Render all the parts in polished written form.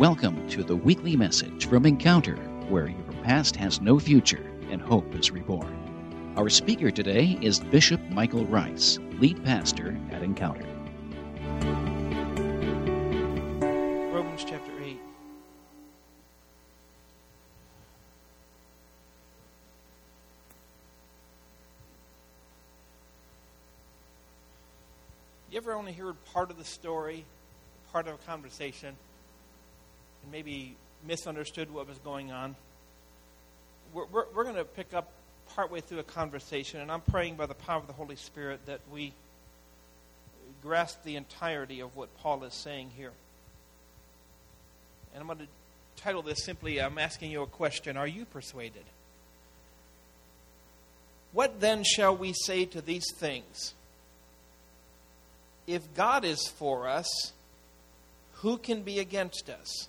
Welcome to the weekly message from Encounter, where your past has no future and hope is reborn. Our speaker today is Bishop Michael Rice, lead pastor at Encounter. Romans chapter 8. You ever only heard part of the story, part of a conversation, and maybe misunderstood what was going on? We're going to pick up partway through a conversation, and I'm praying by the power of the Holy Spirit that we grasp the entirety of what Paul is saying here. And I'm going to title this simply, I'm asking you a question: are you persuaded? What then shall we say to these things? If God is for us, who can be against us?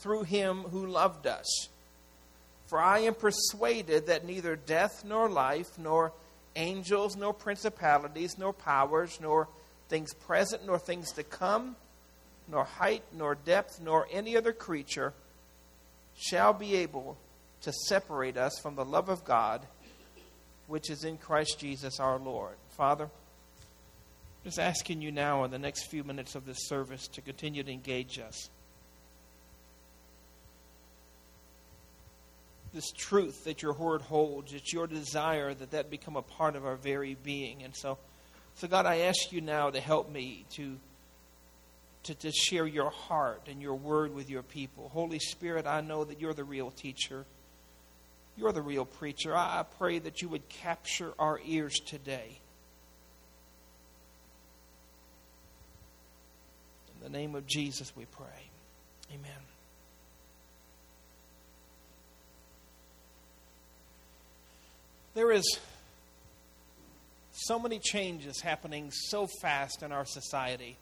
through him who loved us. For I am persuaded that neither death nor life, nor angels, nor principalities, nor powers, nor things present, nor things to come, nor height, nor depth, nor any other creature shall be able to separate us from the love of God, which is in Christ Jesus our Lord. Father, just asking you now in the next few minutes of this service to continue to engage us. This truth that your word holds, it's your desire that that become a part of our very being. And so God, I ask you now to help me to share your heart and your word with your people. Holy Spirit, I know that you're the real teacher. You're the real preacher. I pray that you would capture our ears today. In the name of Jesus we pray. Amen. There is so many changes happening so fast in our society.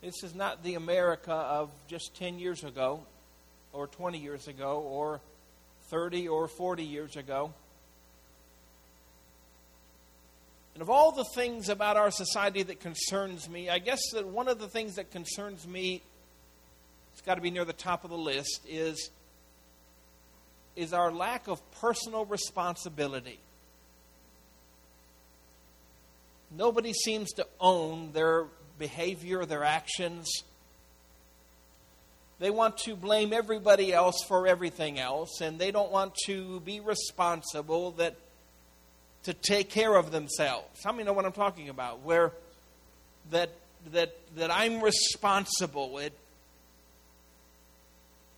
This is not the America of just 10 years ago or 20 years ago or 30 or 40 years ago. And of all the things about our society that concerns me, I guess that one of the things that concerns me, it's got to be near the top of the list, is our lack of personal responsibility. Nobody seems to own their behavior, their actions. They want to blame everybody else for everything else, and they don't want to be responsible to take care of themselves. How many know what I'm talking about? Where that I'm responsible.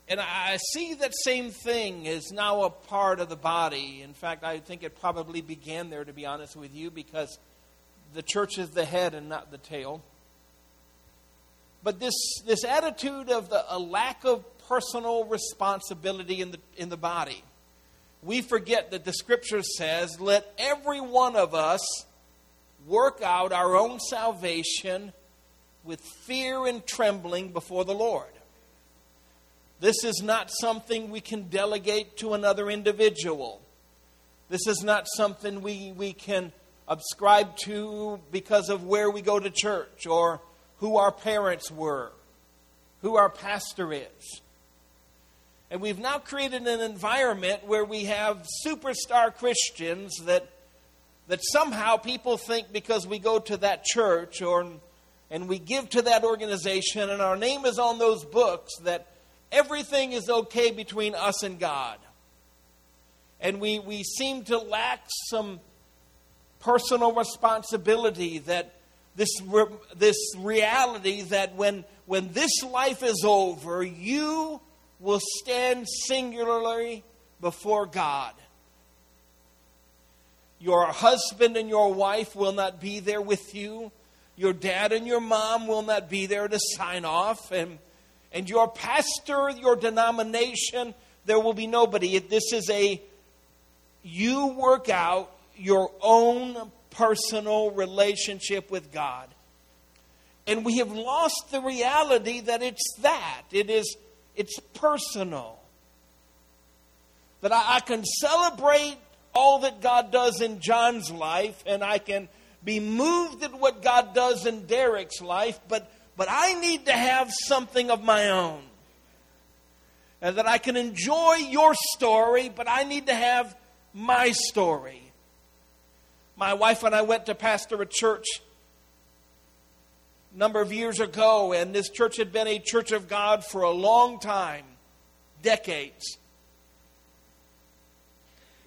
And I see that same thing is now a part of the body. In fact, I think it probably began there, to be honest with you, because the church is the head and not the tail. But this attitude of a lack of personal responsibility in the body. We forget that the Scripture says, let every one of us work out our own salvation with fear and trembling before the Lord. This is not something we can delegate to another individual. This is not something we can ascribe to because of where we go to church or who our parents were, who our pastor is. And we've now created an environment where we have superstar Christians that somehow people think because we go to that church and we give to that organization and our name is on those books that Everything is okay between us and God. And we seem to lack some personal responsibility, that this reality that when this life is over, you will stand singularly before God. Your husband and your wife will not be there with you. Your dad and your mom will not be there to sign off. And your pastor, your denomination, there will be nobody. This is you work out your own personal relationship with God. And we have lost the reality that it's that. It's personal. That I can celebrate all that God does in John's life, and I can be moved at what God does in Derek's life, but I need to have something of my own. And that I can enjoy your story, but I need to have my story. My wife and I went to pastor a church a number of years ago, and this church had been a church of God for a long time, decades.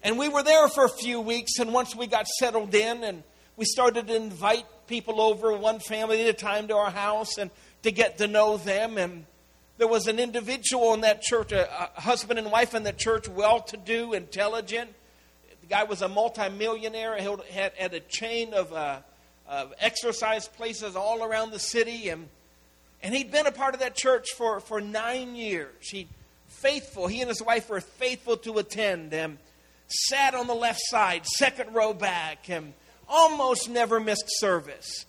And we were there for a few weeks, and once we got settled in, and we started to invite people over one family at a time to our house and to get to know them. And there was an individual in that church, a husband and wife in the church, well-to-do, intelligent. The guy was a multimillionaire, had a chain of exercise places all around the city. And he'd been a part of that church for 9 years. He and his wife were faithful to attend, and sat on the left side, second row back, and almost never missed service.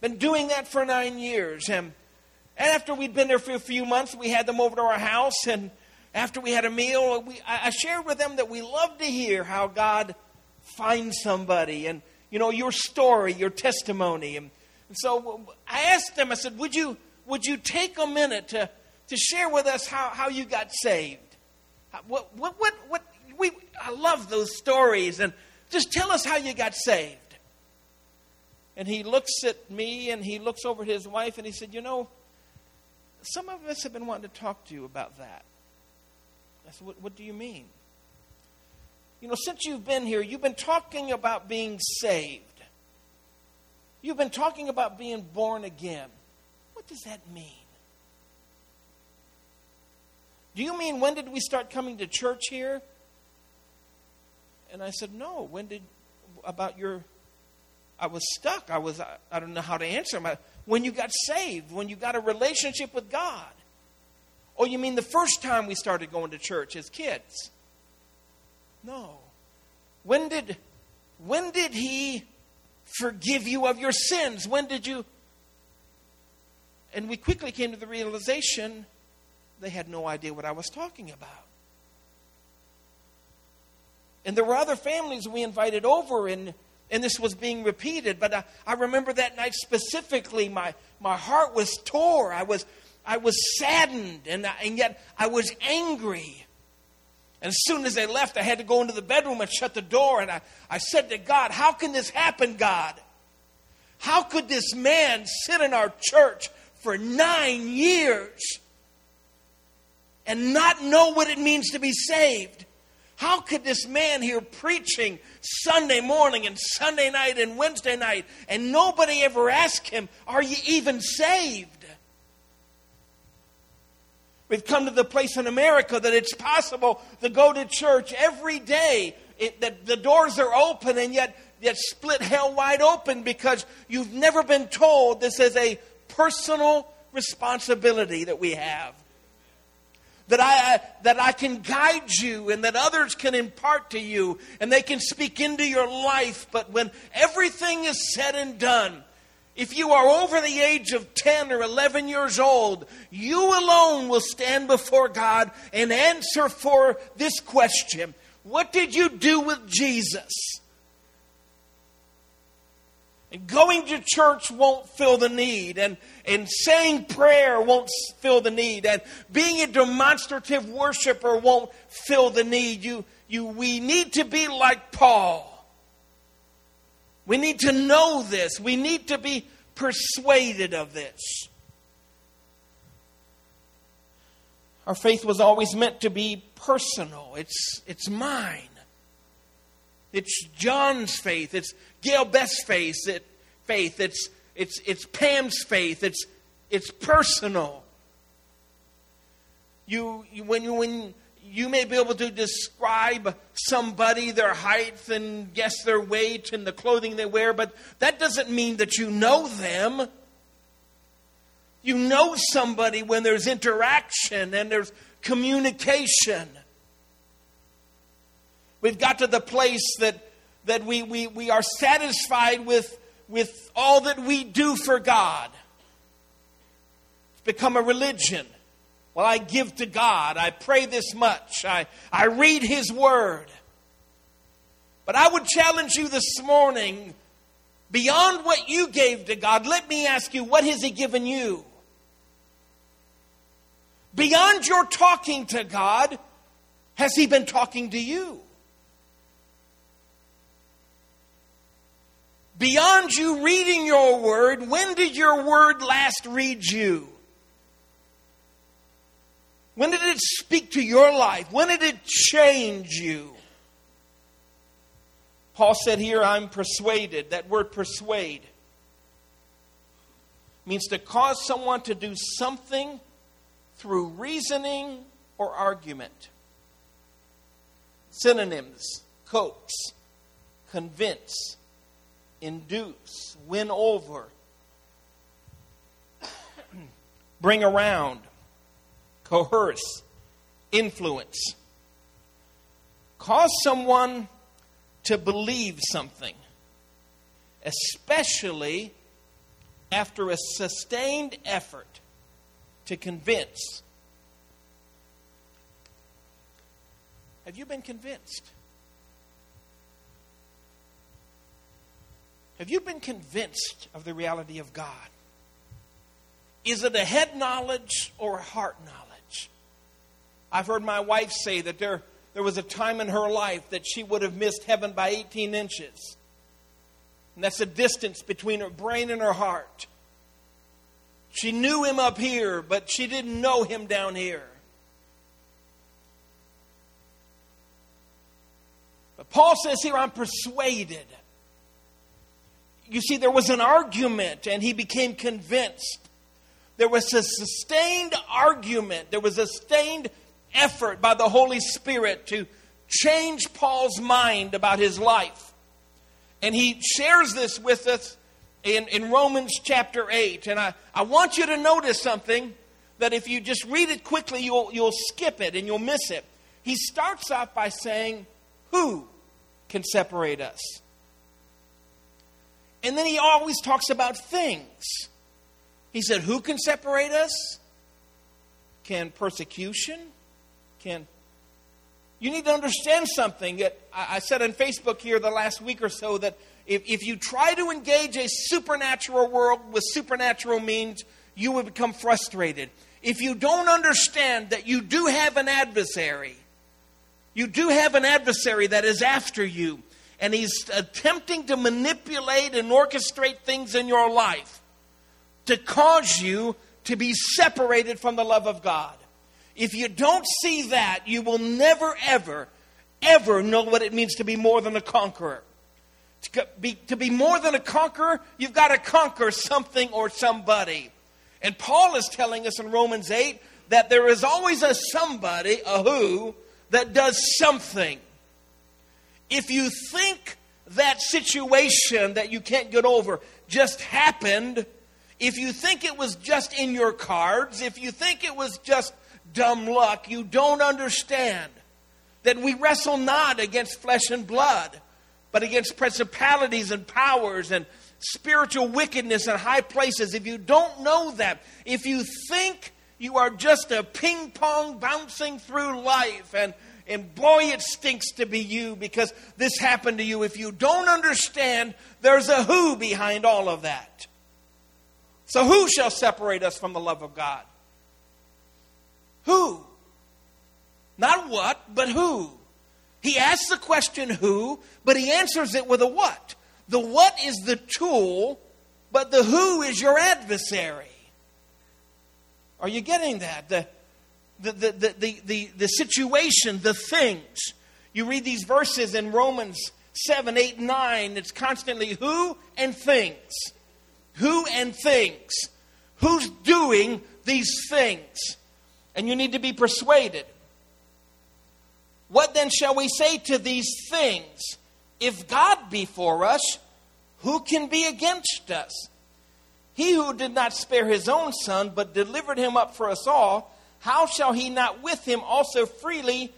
Been doing that for 9 years. And after we'd been there for a few months, we had them over to our house. And after we had a meal, I shared with them that we love to hear how God finds somebody. And, your story, your testimony. And so I asked them, I said, would you take a minute to share with us how you got saved? I love those stories, and just tell us how you got saved. And he looks at me, and he looks over at his wife, and he said, some of us have been wanting to talk to you about that. I said, what do you mean? Since you've been here, you've been talking about being saved. You've been talking about being born again. What does that mean? Do you mean when did we start coming to church here? And I said, no, I was stuck. I don't know how to answer him. When you got saved, when you got a relationship with God. Oh, you mean the first time we started going to church as kids? No. When did he forgive you of your sins? When did you? And we quickly came to the realization they had no idea what I was talking about. And there were other families we invited over, and this was being repeated. But I remember that night specifically, my heart was tore. I was saddened, and yet I was angry. And as soon as they left, I had to go into the bedroom and shut the door. And I said to God, how can this happen, God? How could this man sit in our church for 9 years and not know what it means to be saved? How could this man here preaching Sunday morning and Sunday night and Wednesday night, and nobody ever asked him, are you even saved? We've come to the place in America that it's possible to go to church every day, that the doors are open, and yet split hell wide open, because you've never been told this is a personal responsibility that we have. That I can guide you, and that others can impart to you, and they can speak into your life. But when everything is said and done, if you are over the age of 10 or 11 years old, you alone will stand before God and answer for this question. What did you do with Jesus? And going to church won't fill the need. And saying prayer won't fill the need. And being a demonstrative worshiper won't fill the need. We need to be like Paul. We need to know this. We need to be persuaded of this. Our faith was always meant to be personal. It's mine. It's John's faith. It's Gail Beth's faith. It's Pam's faith. It's personal. You may be able to describe somebody, their height and guess their weight and the clothing they wear, but that doesn't mean that you know them. You know somebody when there's interaction and there's communication. We've got to the place that we are satisfied with all that we do for God. It's become a religion. Well, I give to God. I pray this much. I read His Word. But I would challenge you this morning, beyond what you gave to God, let me ask you, what has He given you? Beyond your talking to God, has He been talking to you? Beyond you reading your Word, when did your Word last read you? When did it speak to your life? When did it change you? Paul said here, I'm persuaded. That word persuade means to cause someone to do something through reasoning or argument. Synonyms: coax, convince, induce, win over, bring around, coerce, influence. Cause someone to believe something, especially after a sustained effort to convince. Have you been convinced? Have you been convinced of the reality of God? Is it a head knowledge or a heart knowledge? I've heard my wife say that there was a time in her life that she would have missed heaven by 18 inches. And that's the distance between her brain and her heart. She knew Him up here, but she didn't know Him down here. But Paul says here, I'm persuaded. You see, there was an argument and he became convinced. There was a sustained argument. There was a sustained effort by the Holy Spirit to change Paul's mind about his life. And he shares this with us in Romans chapter 8. And I want you to notice something that if you just read it quickly, you'll skip it and you'll miss it. He starts off by saying, who can separate us? And then he always talks about things. He said, who can separate us? Can persecution? You need to understand something that I said on Facebook here the last week or so, that if you try to engage a supernatural world with supernatural means, you will become frustrated. If you don't understand that you do have an adversary, that is after you, and he's attempting to manipulate and orchestrate things in your life to cause you to be separated from the love of God. If you don't see that, you will never, ever, ever know what it means to be more than a conqueror. To be more than a conqueror, you've got to conquer something or somebody. And Paul is telling us in Romans 8 that there is always a somebody, a who, that does something. If you think that situation that you can't get over just happened, if you think it was just in your cards, if you think it was just dumb luck, you don't understand that we wrestle not against flesh and blood, but against principalities and powers and spiritual wickedness in high places. If you don't know that, if you think you are just a ping pong bouncing through life, and boy, it stinks to be you because this happened to you. If you don't understand, there's a who behind all of that. So who shall separate us from the love of God? Who? Not what, but who. He asks the question who, but he answers it with a what. The what is the tool, but the who is your adversary. Are you getting that? The the situation, the things. You read these verses in Romans 7, 8, 9. It's constantly who and things. Who and things. Who's doing these things? And you need to be persuaded. What then shall we say to these things? If God be for us, who can be against us? He who did not spare his own son, but delivered him up for us all, how shall he not with him also freely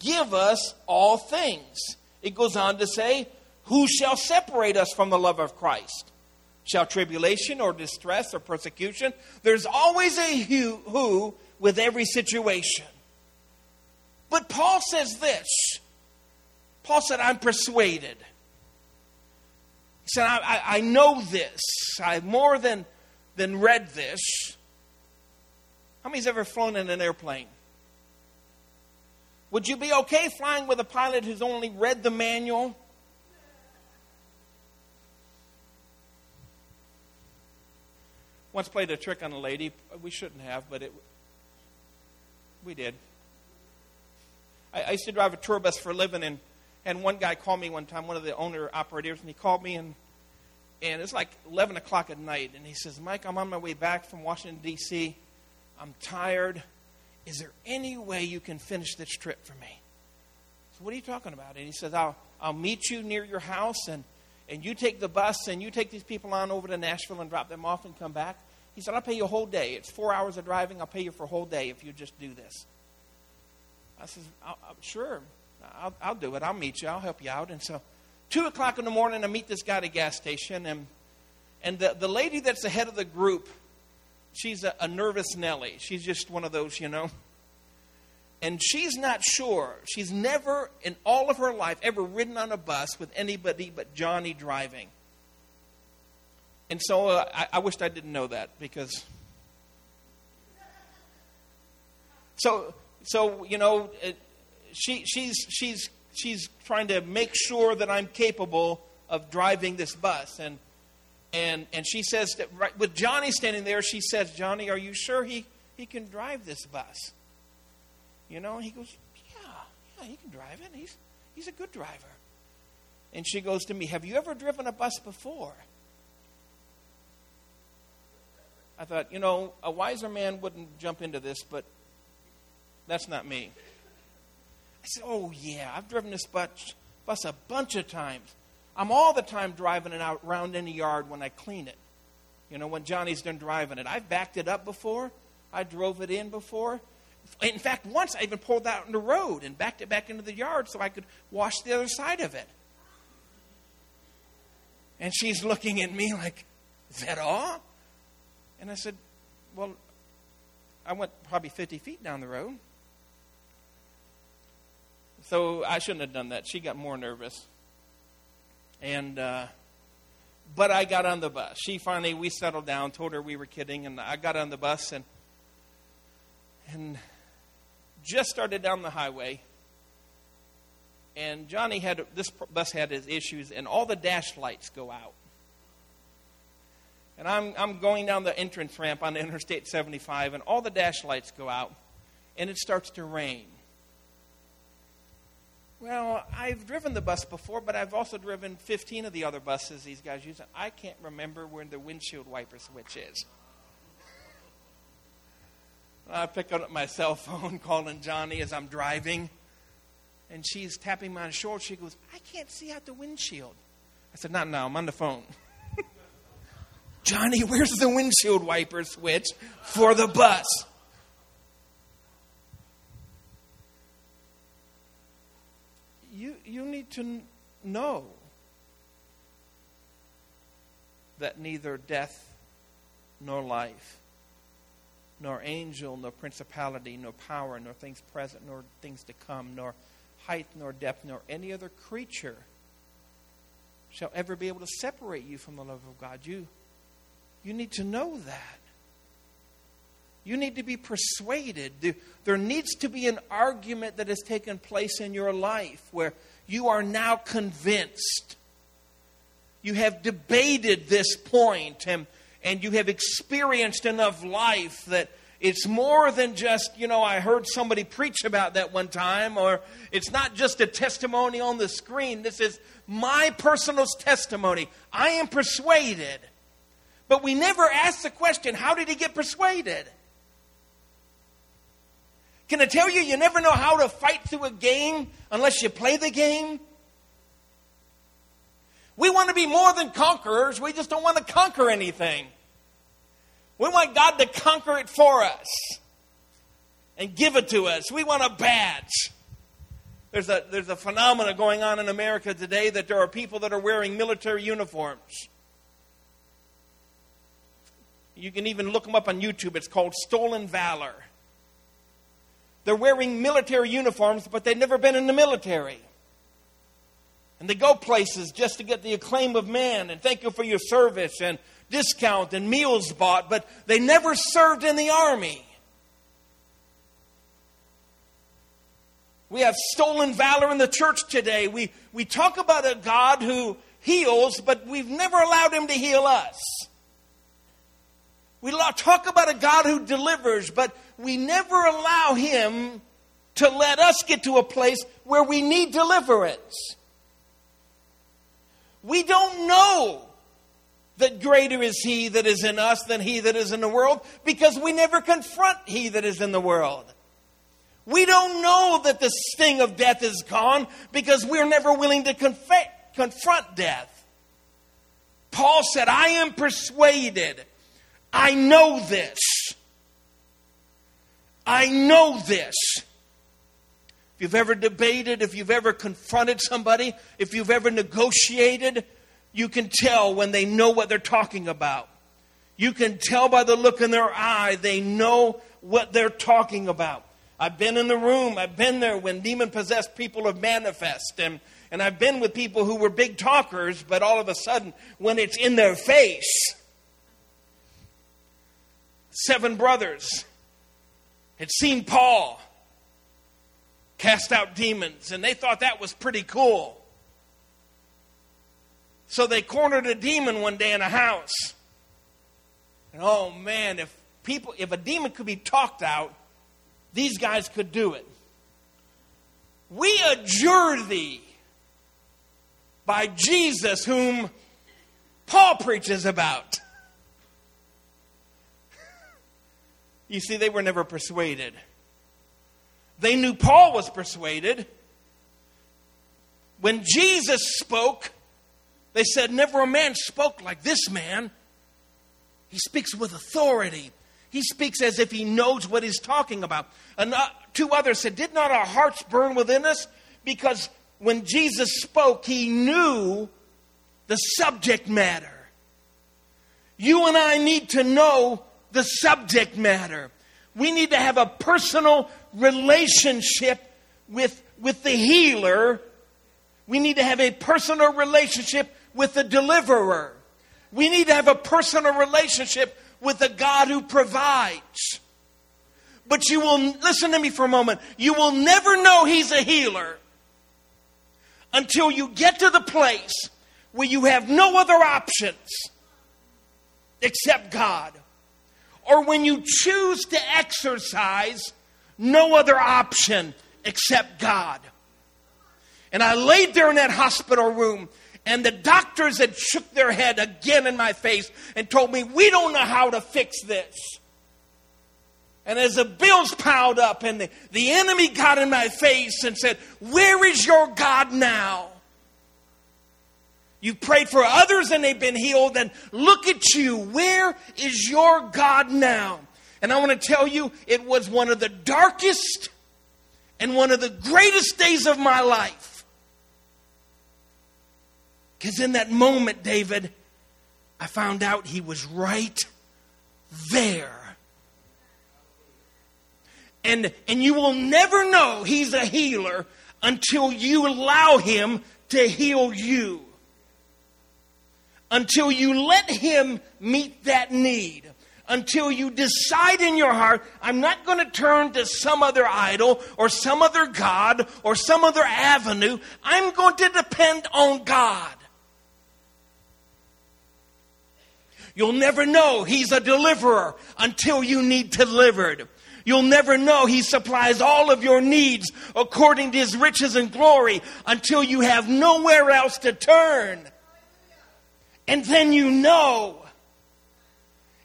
give us all things? It goes on to say, who shall separate us from the love of Christ? Shall tribulation or distress or persecution? There's always a who with every situation. But Paul says this. Paul said, I'm persuaded. He said, I know this. I've more than read this. How many's ever flown in an airplane? Would you be okay flying with a pilot who's only read the manual? Once played a trick on a lady. We shouldn't have, but we did. I used to drive a tour bus for a living, and one guy called me one time, one of the owner operators, and he called me, and it's like 11 o'clock at night, and he says, Mike, I'm on my way back from Washington, D.C. I'm tired. Is there any way you can finish this trip for me? So what are you talking about? And he says, I'll meet you near your house, and you take the bus, and you take these people on over to Nashville and drop them off and come back. He said, I'll pay you a whole day. It's 4 hours of driving. I'll pay you for a whole day if you just do this. I says, sure. I'll do it. I'll meet you. I'll help you out. And so 2 o'clock in the morning, I meet this guy at a gas station. And the lady that's the head of the group, she's a nervous Nellie. She's just one of those, you know. And she's not sure. She's never in all of her life ever ridden on a bus with anybody but Johnny driving. And so I wished I didn't know that because... So you know... She's trying to make sure that I'm capable of driving this bus, and she says that right, with Johnny standing there, she says, Johnny, are you sure he can drive this bus? You know, he goes, yeah, he can drive it. He's a good driver. And she goes to me, have you ever driven a bus before? I thought, you know, a wiser man wouldn't jump into this, but that's not me. I said, oh, yeah, I've driven this bus a bunch of times. I'm all the time driving it out around in the yard when I clean it. You know, when Johnny's done driving it. I've backed it up before. I drove it in before. In fact, once I even pulled out on the road and backed it back into the yard so I could wash the other side of it. And she's looking at me like, is that all? And I said, well, I went probably 50 feet down the road. So I shouldn't have done that. She got more nervous. But I got on the bus. She finally, we settled down, told her we were kidding, and I got on the bus and just started down the highway. And Johnny had, this bus had his issues, and all the dash lights go out. And I'm going down the entrance ramp on the Interstate 75, and all the dash lights go out, and it starts to rain. Well, I've driven the bus before, but I've also driven 15 of the other buses these guys use. I can't remember where the windshield wiper switch is. I pick up my cell phone, calling Johnny as I'm driving, and she's tapping me on the shoulder. She goes, I can't see out the windshield. I said, not now, I'm on the phone. Johnny, where's the windshield wiper switch for the bus? You need to know that neither death nor life, nor angel, nor principality, nor power, nor things present, nor things to come, nor height, nor depth, nor any other creature shall ever be able to separate you from the love of God. You need to know that. You need to be persuaded. There needs to be an argument that has taken place in your life where you are now convinced. You have debated this point and you have experienced enough life that It's more than just, you know, I heard somebody preach about that one time, or it's not just a testimony on the screen. This is my personal testimony. I am persuaded. But we never ask the question, how did he get persuaded? Can I tell you, you never know how to fight through a game unless you play the game? We want to be more than conquerors. We just don't want to conquer anything. We want God to conquer it for us and give it to us. We want a badge. There's a phenomenon going on in America today that there are people that are wearing military uniforms. You can even look them up on YouTube. It's called Stolen Valor. They're wearing military uniforms, but they've never been in the military. And they go places just to get the acclaim of man and thank you for your service and discount and meals bought, but they never served in the army. We have stolen valor in the church today. We talk about a God who heals, but we've never allowed him to heal us. We talk about a God who delivers, but we never allow him to let us get to a place where we need deliverance. We don't know that greater is he that is in us than he that is in the world, because we never confront he that is in the world. We don't know that the sting of death is gone because we're never willing to confront death. Paul said, I am persuaded. I know this. I know this. If you've ever debated, if you've ever confronted somebody, if you've ever negotiated, you can tell when they know what they're talking about. You can tell by the look in their eye, they know what they're talking about. I've been in the room. I've been there when demon-possessed people have manifest. And I've been with people who were big talkers, but all of a sudden, when it's in their face, 7 brothers had seen Paul cast out demons, and they thought that was pretty cool. So they cornered a demon one day in a house. And oh man, if a demon could be talked out, these guys could do it. We adjure thee by Jesus whom Paul preaches about. You see, they were never persuaded. They knew Paul was persuaded. When Jesus spoke, they said, never a man spoke like this man. He speaks with authority. He speaks as if he knows what he's talking about. And 2 others said, did not our hearts burn within us? Because when Jesus spoke, he knew the subject matter. You and I need to know the subject matter. We need to have a personal relationship with the healer. We need to have a personal relationship with the deliverer. We need to have a personal relationship with the God who provides. But you will, listen to me for a moment, you will never know he's a healer until you get to the place where you have no other options except God. Or when you choose to exercise no other option except God. And I laid there in that hospital room, and the doctors had shook their head again in my face and told me, we don't know how to fix this. And as the bills piled up and the enemy got in my face and said, where is your God now? You've prayed for others and they've been healed. And look at you. Where is your God now? And I want to tell you, it was one of the darkest and one of the greatest days of my life. Because in that moment, David, I found out he was right there. And you will never know he's a healer until you allow him to heal you. Until you let him meet that need. Until you decide in your heart, I'm not going to turn to some other idol or some other God or some other avenue. I'm going to depend on God. You'll never know he's a deliverer until you need delivered. You'll never know he supplies all of your needs according to his riches and glory until you have nowhere else to turn. And then you know.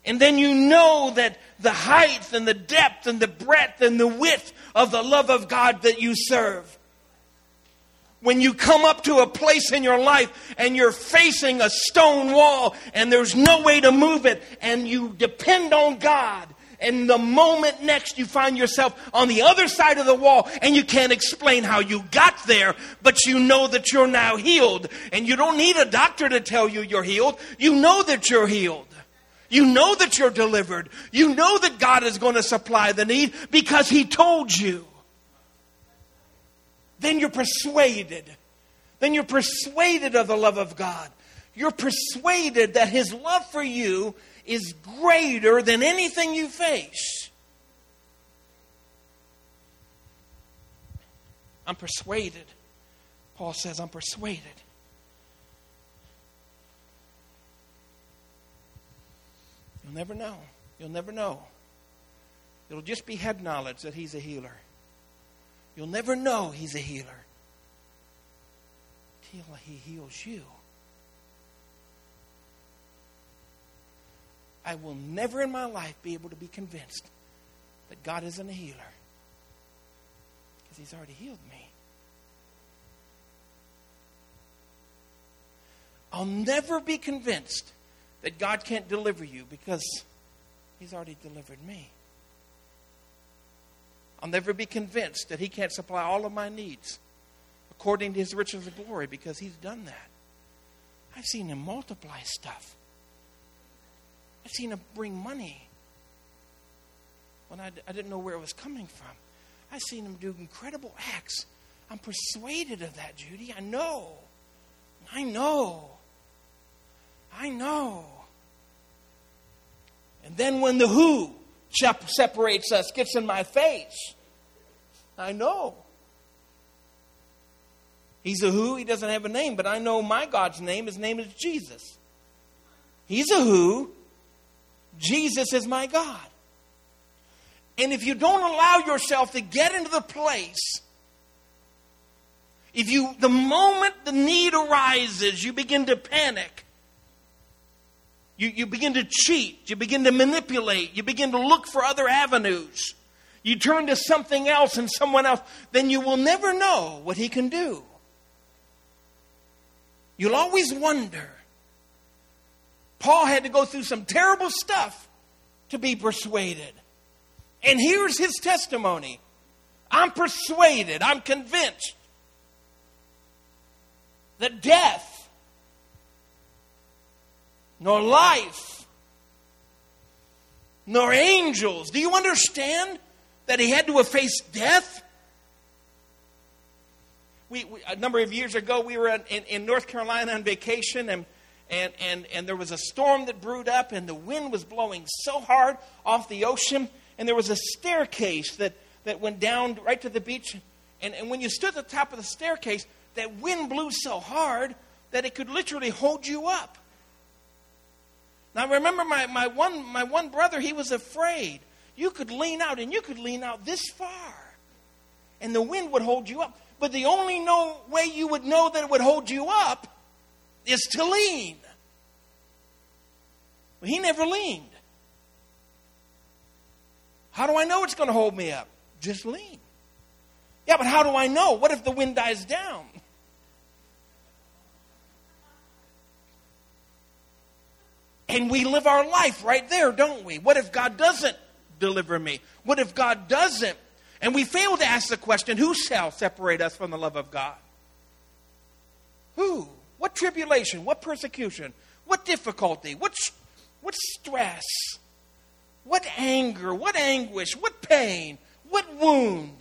And then you know that the height and the depth and the breadth and the width of the love of God that you serve. When you come up to a place in your life and you're facing a stone wall and there's no way to move it and you depend on God, and the moment next you find yourself on the other side of the wall and you can't explain how you got there, but you know that you're now healed and you don't need a doctor to tell you you're healed. You know that you're healed. You know that you're delivered. You know that God is going to supply the need because he told you. Then you're persuaded. Then you're persuaded of the love of God. You're persuaded that his love for you is greater than anything you face. I'm persuaded. Paul says, I'm persuaded. You'll never know. You'll never know. It'll just be head knowledge that he's a healer. You'll never know he's a healer till he heals you. I will never in my life be able to be convinced that God isn't a healer because he's already healed me. I'll never be convinced that God can't deliver you because he's already delivered me. I'll never be convinced that he can't supply all of my needs according to his riches and glory because he's done that. I've seen him multiply stuff. I've seen him bring money when I didn't know where it was coming from. I've seen him do incredible acts. I'm persuaded of that, Judy. I know. And then when the who separates us, gets in my face, I know. He's a who. He doesn't have a name, but I know my God's name. His name is Jesus. He's a who. Jesus is my God. And if you don't allow yourself to get into the place, the moment the need arises, you begin to panic. You begin to cheat. You begin to manipulate. You begin to look for other avenues. You turn to something else and someone else. Then you will never know what he can do. You'll always wonder. Paul had to go through some terrible stuff to be persuaded. And here's his testimony. I'm persuaded, I'm convinced that death, nor life, nor angels. Do you understand that he had to have faced death? We a number of years ago, we were in North Carolina on vacation, and there was a storm that brewed up, and the wind was blowing so hard off the ocean, and there was a staircase that went down right to the beach. And when you stood at the top of the staircase, that wind blew so hard that it could literally hold you up. Now, I remember my one brother, he was afraid. You could lean out, and you could lean out this far, and the wind would hold you up. But the only way you would know that it would hold you up is to lean. Well, he never leaned. How do I know it's going to hold me up? Just lean. Yeah, but how do I know? What if the wind dies down? And we live our life right there, don't we? What if God doesn't deliver me? What if God doesn't? And we fail to ask the question, who shall separate us from the love of God? Who? What tribulation? What persecution? What difficulty? What stress? What anger? What anguish? What pain? What wound?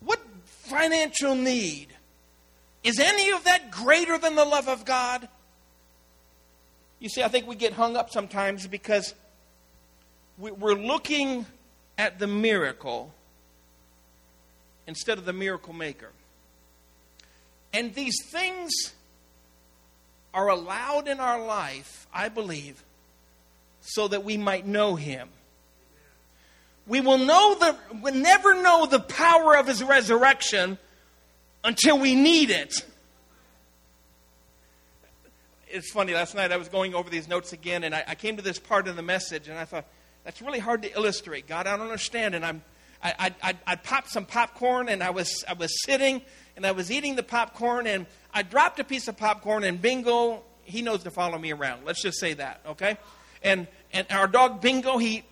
What financial need? Is any of that greater than the love of God? You see, I think we get hung up sometimes because we're looking at the miracle instead of the miracle maker. And these things are allowed in our life, I believe, so that we might know him. We will never know the power of his resurrection until we need it. It's funny, last night I was going over these notes again, and I came to this part of the message, and I thought, that's really hard to illustrate. God, I don't understand. And I popped some popcorn, and I was sitting, and I was eating the popcorn, and I dropped a piece of popcorn, and Bingo, he knows to follow me around. Let's just say that, okay? And our dog Bingo, he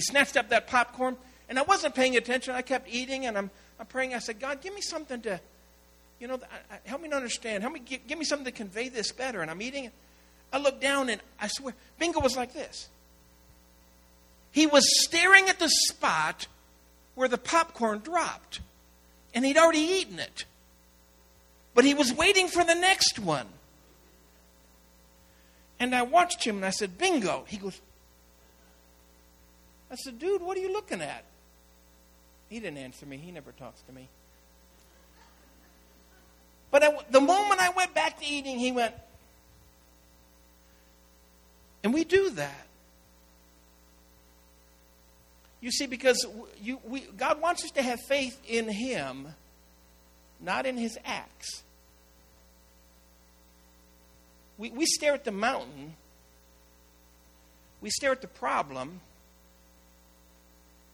snatched up that popcorn, and I wasn't paying attention. I kept eating, and I'm praying. I said, God, give me something to, help me to understand. Help me, give me something to convey this better. And I'm eating. I look down, and I swear, Bingo was like this. He was staring at the spot where the popcorn dropped, and he'd already eaten it. But he was waiting for the next one. And I watched him, and I said, Bingo. He goes, I said, dude, what are you looking at? He didn't answer me. He never talks to me. But the moment I went back to eating, he went. And we do that. You see, because God wants us to have faith in him, not in his acts. We stare at the mountain. We stare at the problem.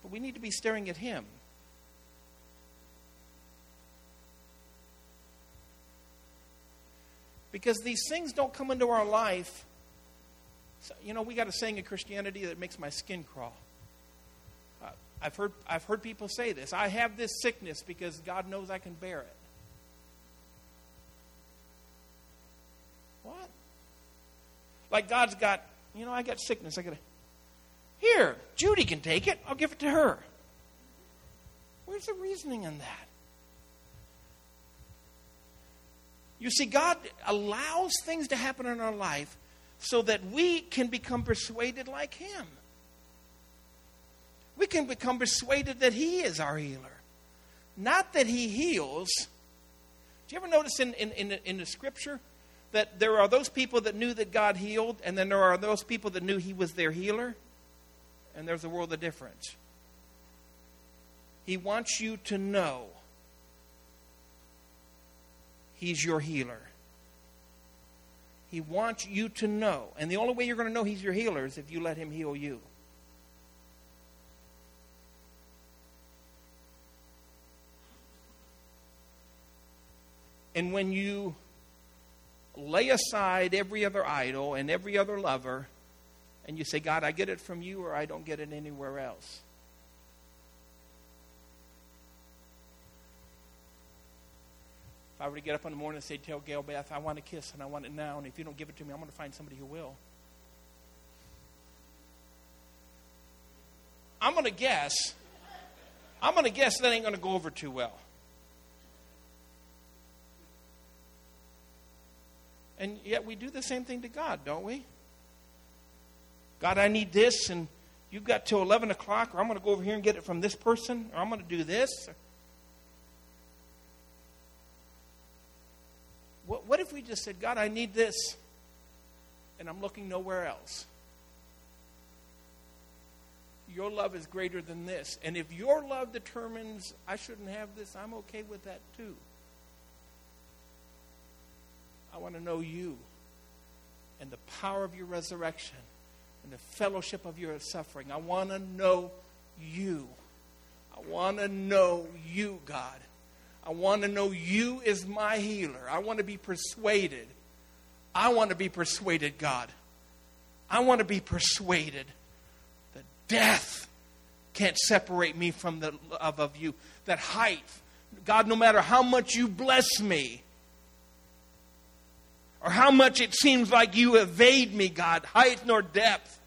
But we need to be staring at him. Because these things don't come into our life. So, we got a saying in Christianity that makes my skin crawl. I've heard people say this. I have this sickness because God knows I can bear it. What? Like God's got, I got sickness. Here, Judy can take it. I'll give it to her. Where's the reasoning in that? You see, God allows things to happen in our life so that we can become persuaded like him. We can become persuaded that he is our healer. Not that he heals. Do you ever notice in the scripture that there are those people that knew that God healed, and then there are those people that knew he was their healer? And there's a world of difference. He wants you to know he's your healer. He wants you to know. And the only way you're going to know he's your healer is if you let him heal you. And when you lay aside every other idol and every other lover, and you say, God, I get it from you or I don't get it anywhere else. If I were to get up in the morning and say, tell Gail Beth, I want a kiss and I want it now. And if you don't give it to me, I'm going to find somebody who will. I'm going to guess that ain't going to go over too well. And yet we do the same thing to God, don't we? God, I need this, and you've got till 11 o'clock, or I'm going to go over here and get it from this person, or I'm going to do this. What if we just said, God, I need this, and I'm looking nowhere else? Your love is greater than this. And if your love determines I shouldn't have this, I'm okay with that too. I want to know you and the power of your resurrection. And the fellowship of your suffering. I want to know you. I want to know you, God. I want to know you is my healer. I want to be persuaded. I want to be persuaded, God. I want to be persuaded that death can't separate me from the love of you. That height, God, no matter how much you bless me, or how much it seems like you evade me, God, height nor depth.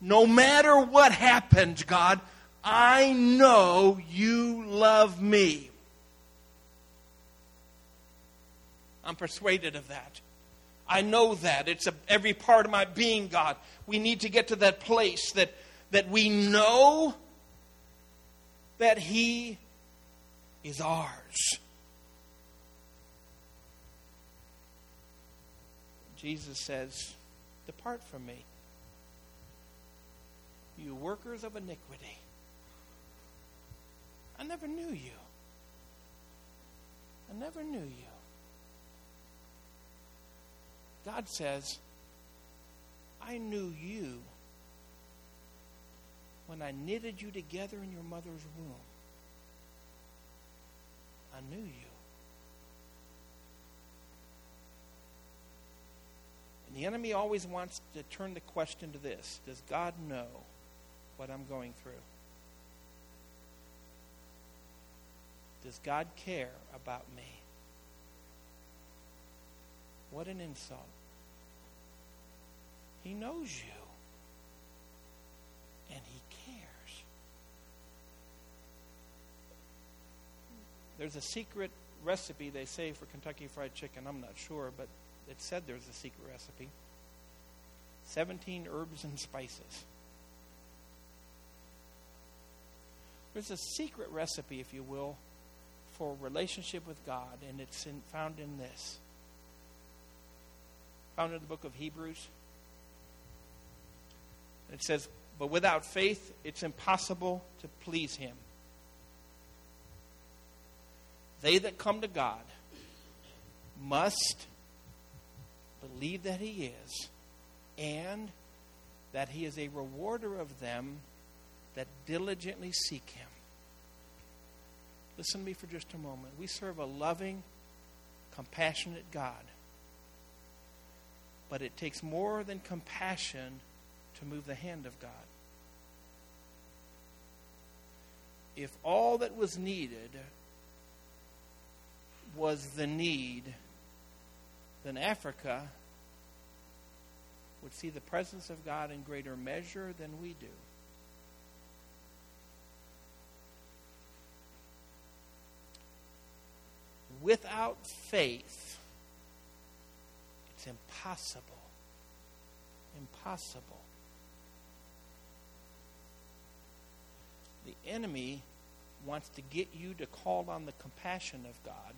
No matter what happens, God, I know you love me. I'm persuaded of that. I know that. It's every part of my being, God. We need to get to that place that we know that he is ours. Jesus says, depart from me. you workers of iniquity. I never knew you. I never knew you. God says, I knew you when I knitted you together in your mother's womb. I knew you. And the enemy always wants to turn the question to this: does God know what I'm going through? Does God care about me? What an insult. He knows you, and he cares. There's a secret recipe, they say, for Kentucky Fried Chicken. I'm not sure, but it said there's a secret recipe. 17 herbs and spices. There's a secret recipe, if you will, for relationship with God, and it's found in this. Found in the book of Hebrews. It says, but without faith, it's impossible to please him. They that come to God must believe that he is, and that he is a rewarder of them that diligently seek him. Listen to me for just a moment. We serve a loving, compassionate God. But it takes more than compassion to move the hand of God. If all that was needed was the need, then Africa would see the presence of God in greater measure than we do. Without faith, it's impossible. Impossible. The enemy wants to get you to call on the compassion of God,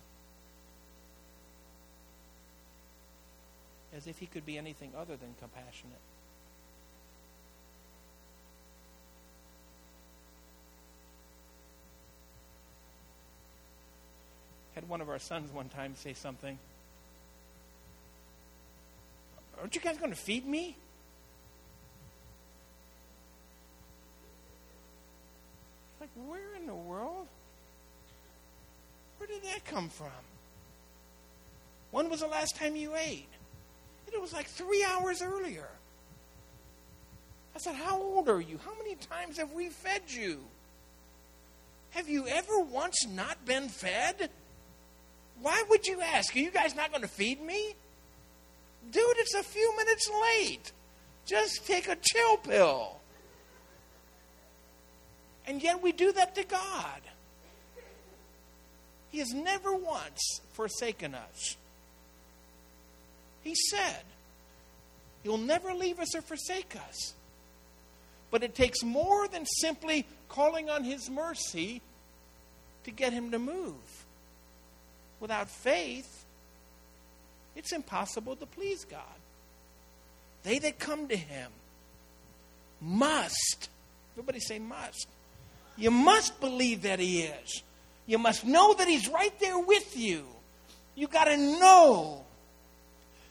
as if he could be anything other than compassionate. Had one of our sons one time say something. Aren't you guys going to feed me? Like, where in the world? Where did that come from? When was the last time you ate? It was like 3 hours earlier. I said, how old are you? How many times have we fed you? Have you ever once not been fed? Why would you ask? Are you guys not going to feed me? Dude, it's a few minutes late. Just take a chill pill. And yet we do that to God. He has never once forsaken us. He said, he'll never leave us or forsake us. But it takes more than simply calling on his mercy to get him to move. Without faith, it's impossible to please God. They that come to him must. Everybody say must. You must believe that he is. You must know that he's right there with you. You got to know.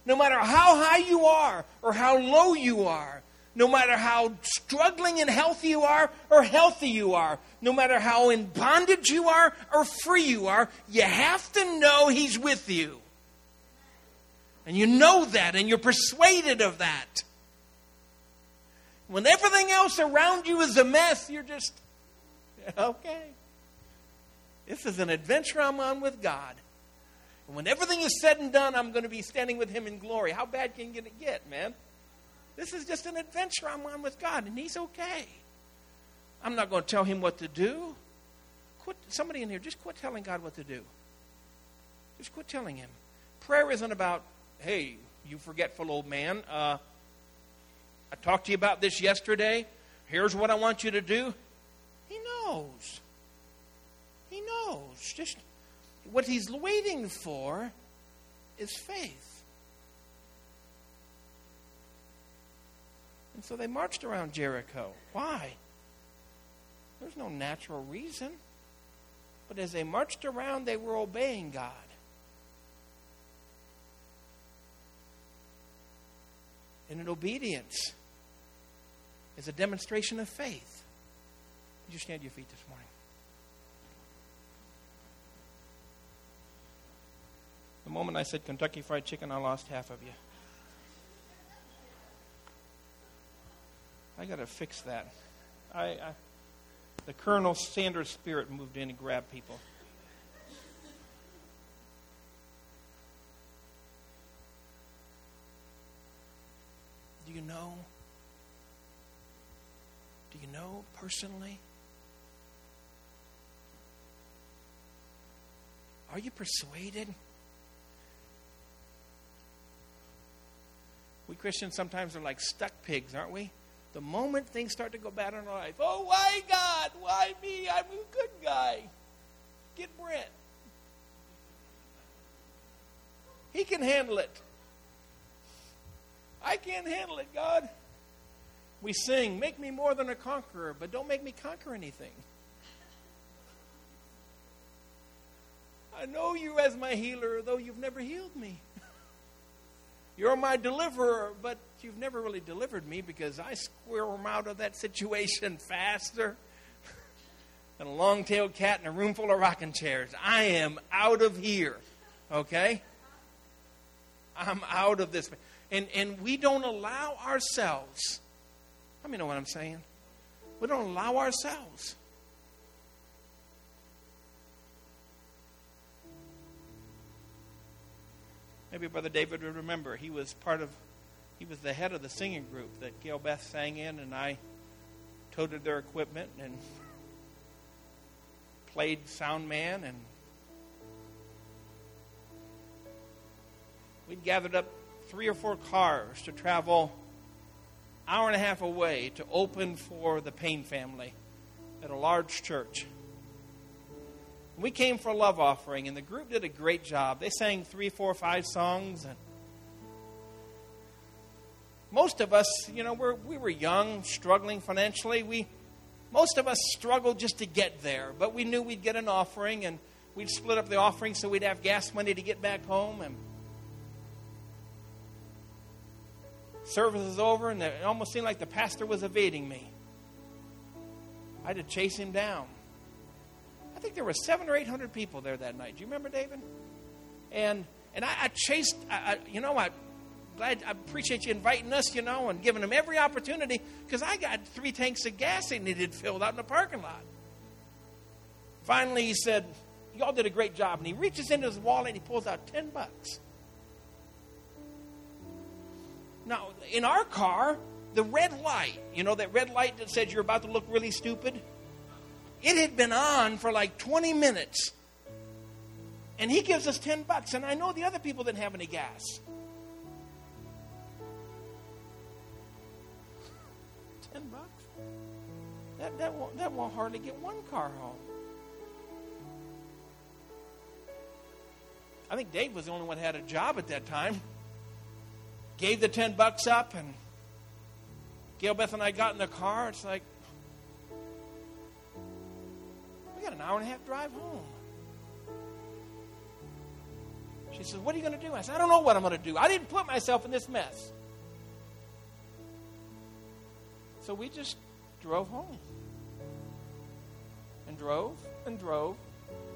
No matter how high you are or how low you are, no matter how struggling and healthy you are or healthy you are, no matter how in bondage you are or free you are, you have to know he's with you. And you know that, and you're persuaded of that. When everything else around you is a mess, you're just, okay. This is an adventure I'm on with God. And when everything is said and done, I'm going to be standing with him in glory. How bad can it get, man? This is just an adventure I'm on with God, and he's okay. I'm not going to tell him what to do. Quit. Somebody in here, just quit telling God what to do. Just quit telling him. Prayer isn't about, hey, you forgetful old man. I talked to you about this yesterday. Here's what I want you to do. He knows. He knows. Just... what he's waiting for is faith. And so they marched around Jericho. Why? There's no natural reason. But as they marched around, they were obeying God. And in obedience is a demonstration of faith. Would you stand to your feet this morning? The moment I said Kentucky Fried Chicken, I lost half of you. I got to fix that. The Colonel Sanders spirit moved in and grabbed people. Do you know? Do you know personally? Are you persuaded? We Christians sometimes are like stuck pigs, aren't we? The moment things start to go bad in our life, oh, why God? Why me? I'm a good guy. Get Brent. He can handle it. I can't handle it, God. We sing, make me more than a conqueror, but don't make me conquer anything. I know you as my healer, though you've never healed me. You're my deliverer, but you've never really delivered me because I squirm out of that situation faster than a long-tailed cat in a room full of rocking chairs. I am out of here, okay? I'm out of this. And we don't allow ourselves. Let me know what I'm saying. We don't allow ourselves . Maybe Brother David would remember. He was the head of the singing group that Gail Beth sang in, and I toted their equipment and played sound man, and we'd gathered up 3 or 4 cars to travel an hour and a half away to open for the Payne family at a large church. We came for a love offering, and the group did a great job. They sang 3, 4, 5 songs. And most of us, you know, we were young, struggling financially. Most of us struggled just to get there, but we knew we'd get an offering, and we'd split up the offering so we'd have gas money to get back home. And service was over, and it almost seemed like the pastor was evading me. I had to chase him down. I think there were 700 or 800 people there that night. Do you remember, David? And I appreciate you inviting us, you know, and giving them every opportunity, because I got 3 tanks of gas they needed filled out in the parking lot. Finally, he said, y'all did a great job. And he reaches into his wallet and he pulls out $10. Now, in our car, the red light, you know, that red light that says you're about to look really stupid, it had been on for like 20 minutes. And he gives us $10. And I know the other people didn't have any gas. $10? That won't hardly get one car home. I think Dave was the only one that had a job at that time. Gave the $10 up, and Gail Beth and I got in the car. It's like, we got an hour and a half drive home. She says, what are you going to do? I said, I don't know what I'm going to do. I didn't put myself in this mess. So we just drove home. And drove and drove.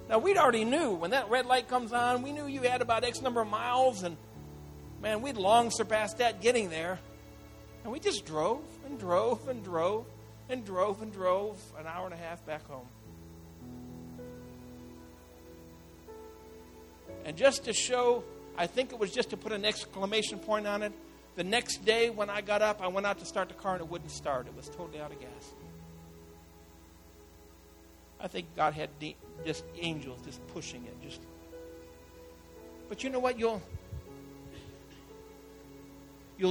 Now, we'd already knew when that red light comes on, we knew you had about X number of miles. And, man, we'd long surpassed that getting there. And we just drove and drove and drove and drove and drove an hour and a half back home. And just to show, I think it was just to put an exclamation point on it, the next day when I got up, I went out to start the car and it wouldn't start. It was totally out of gas. I think God had just angels just pushing it. But you know what? You'll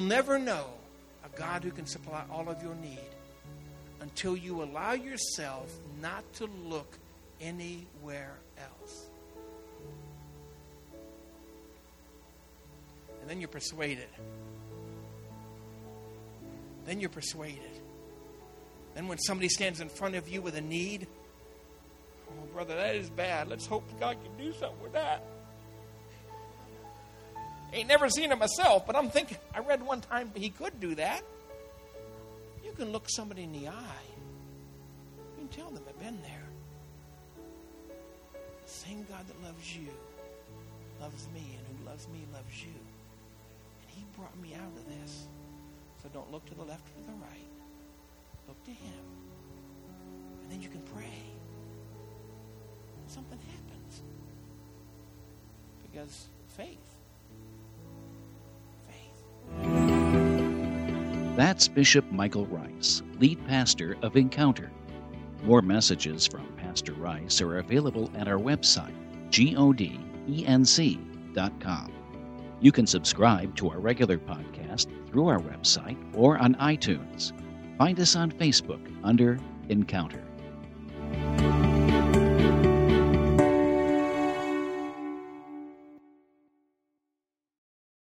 never know a God who can supply all of your need until you allow yourself not to look anywhere else. And then you're persuaded. Then you're persuaded. Then when somebody stands in front of you with a need, oh, brother, that is bad. Let's hope God can do something with that. Ain't never seen it myself, but I'm thinking, I read one time he could do that. You can look somebody in the eye. You can tell them, I've been there. The same God that loves you loves me, and who loves me loves you. And he brought me out of this. So don't look to the left or the right. Look to him. And then you can pray. Something happens. Because faith. That's Bishop Michael Rice, lead pastor of Encounter. More messages from Pastor Rice are available at our website, godenc.com. You can subscribe to our regular podcast through our website or on iTunes. Find us on Facebook under Encounter.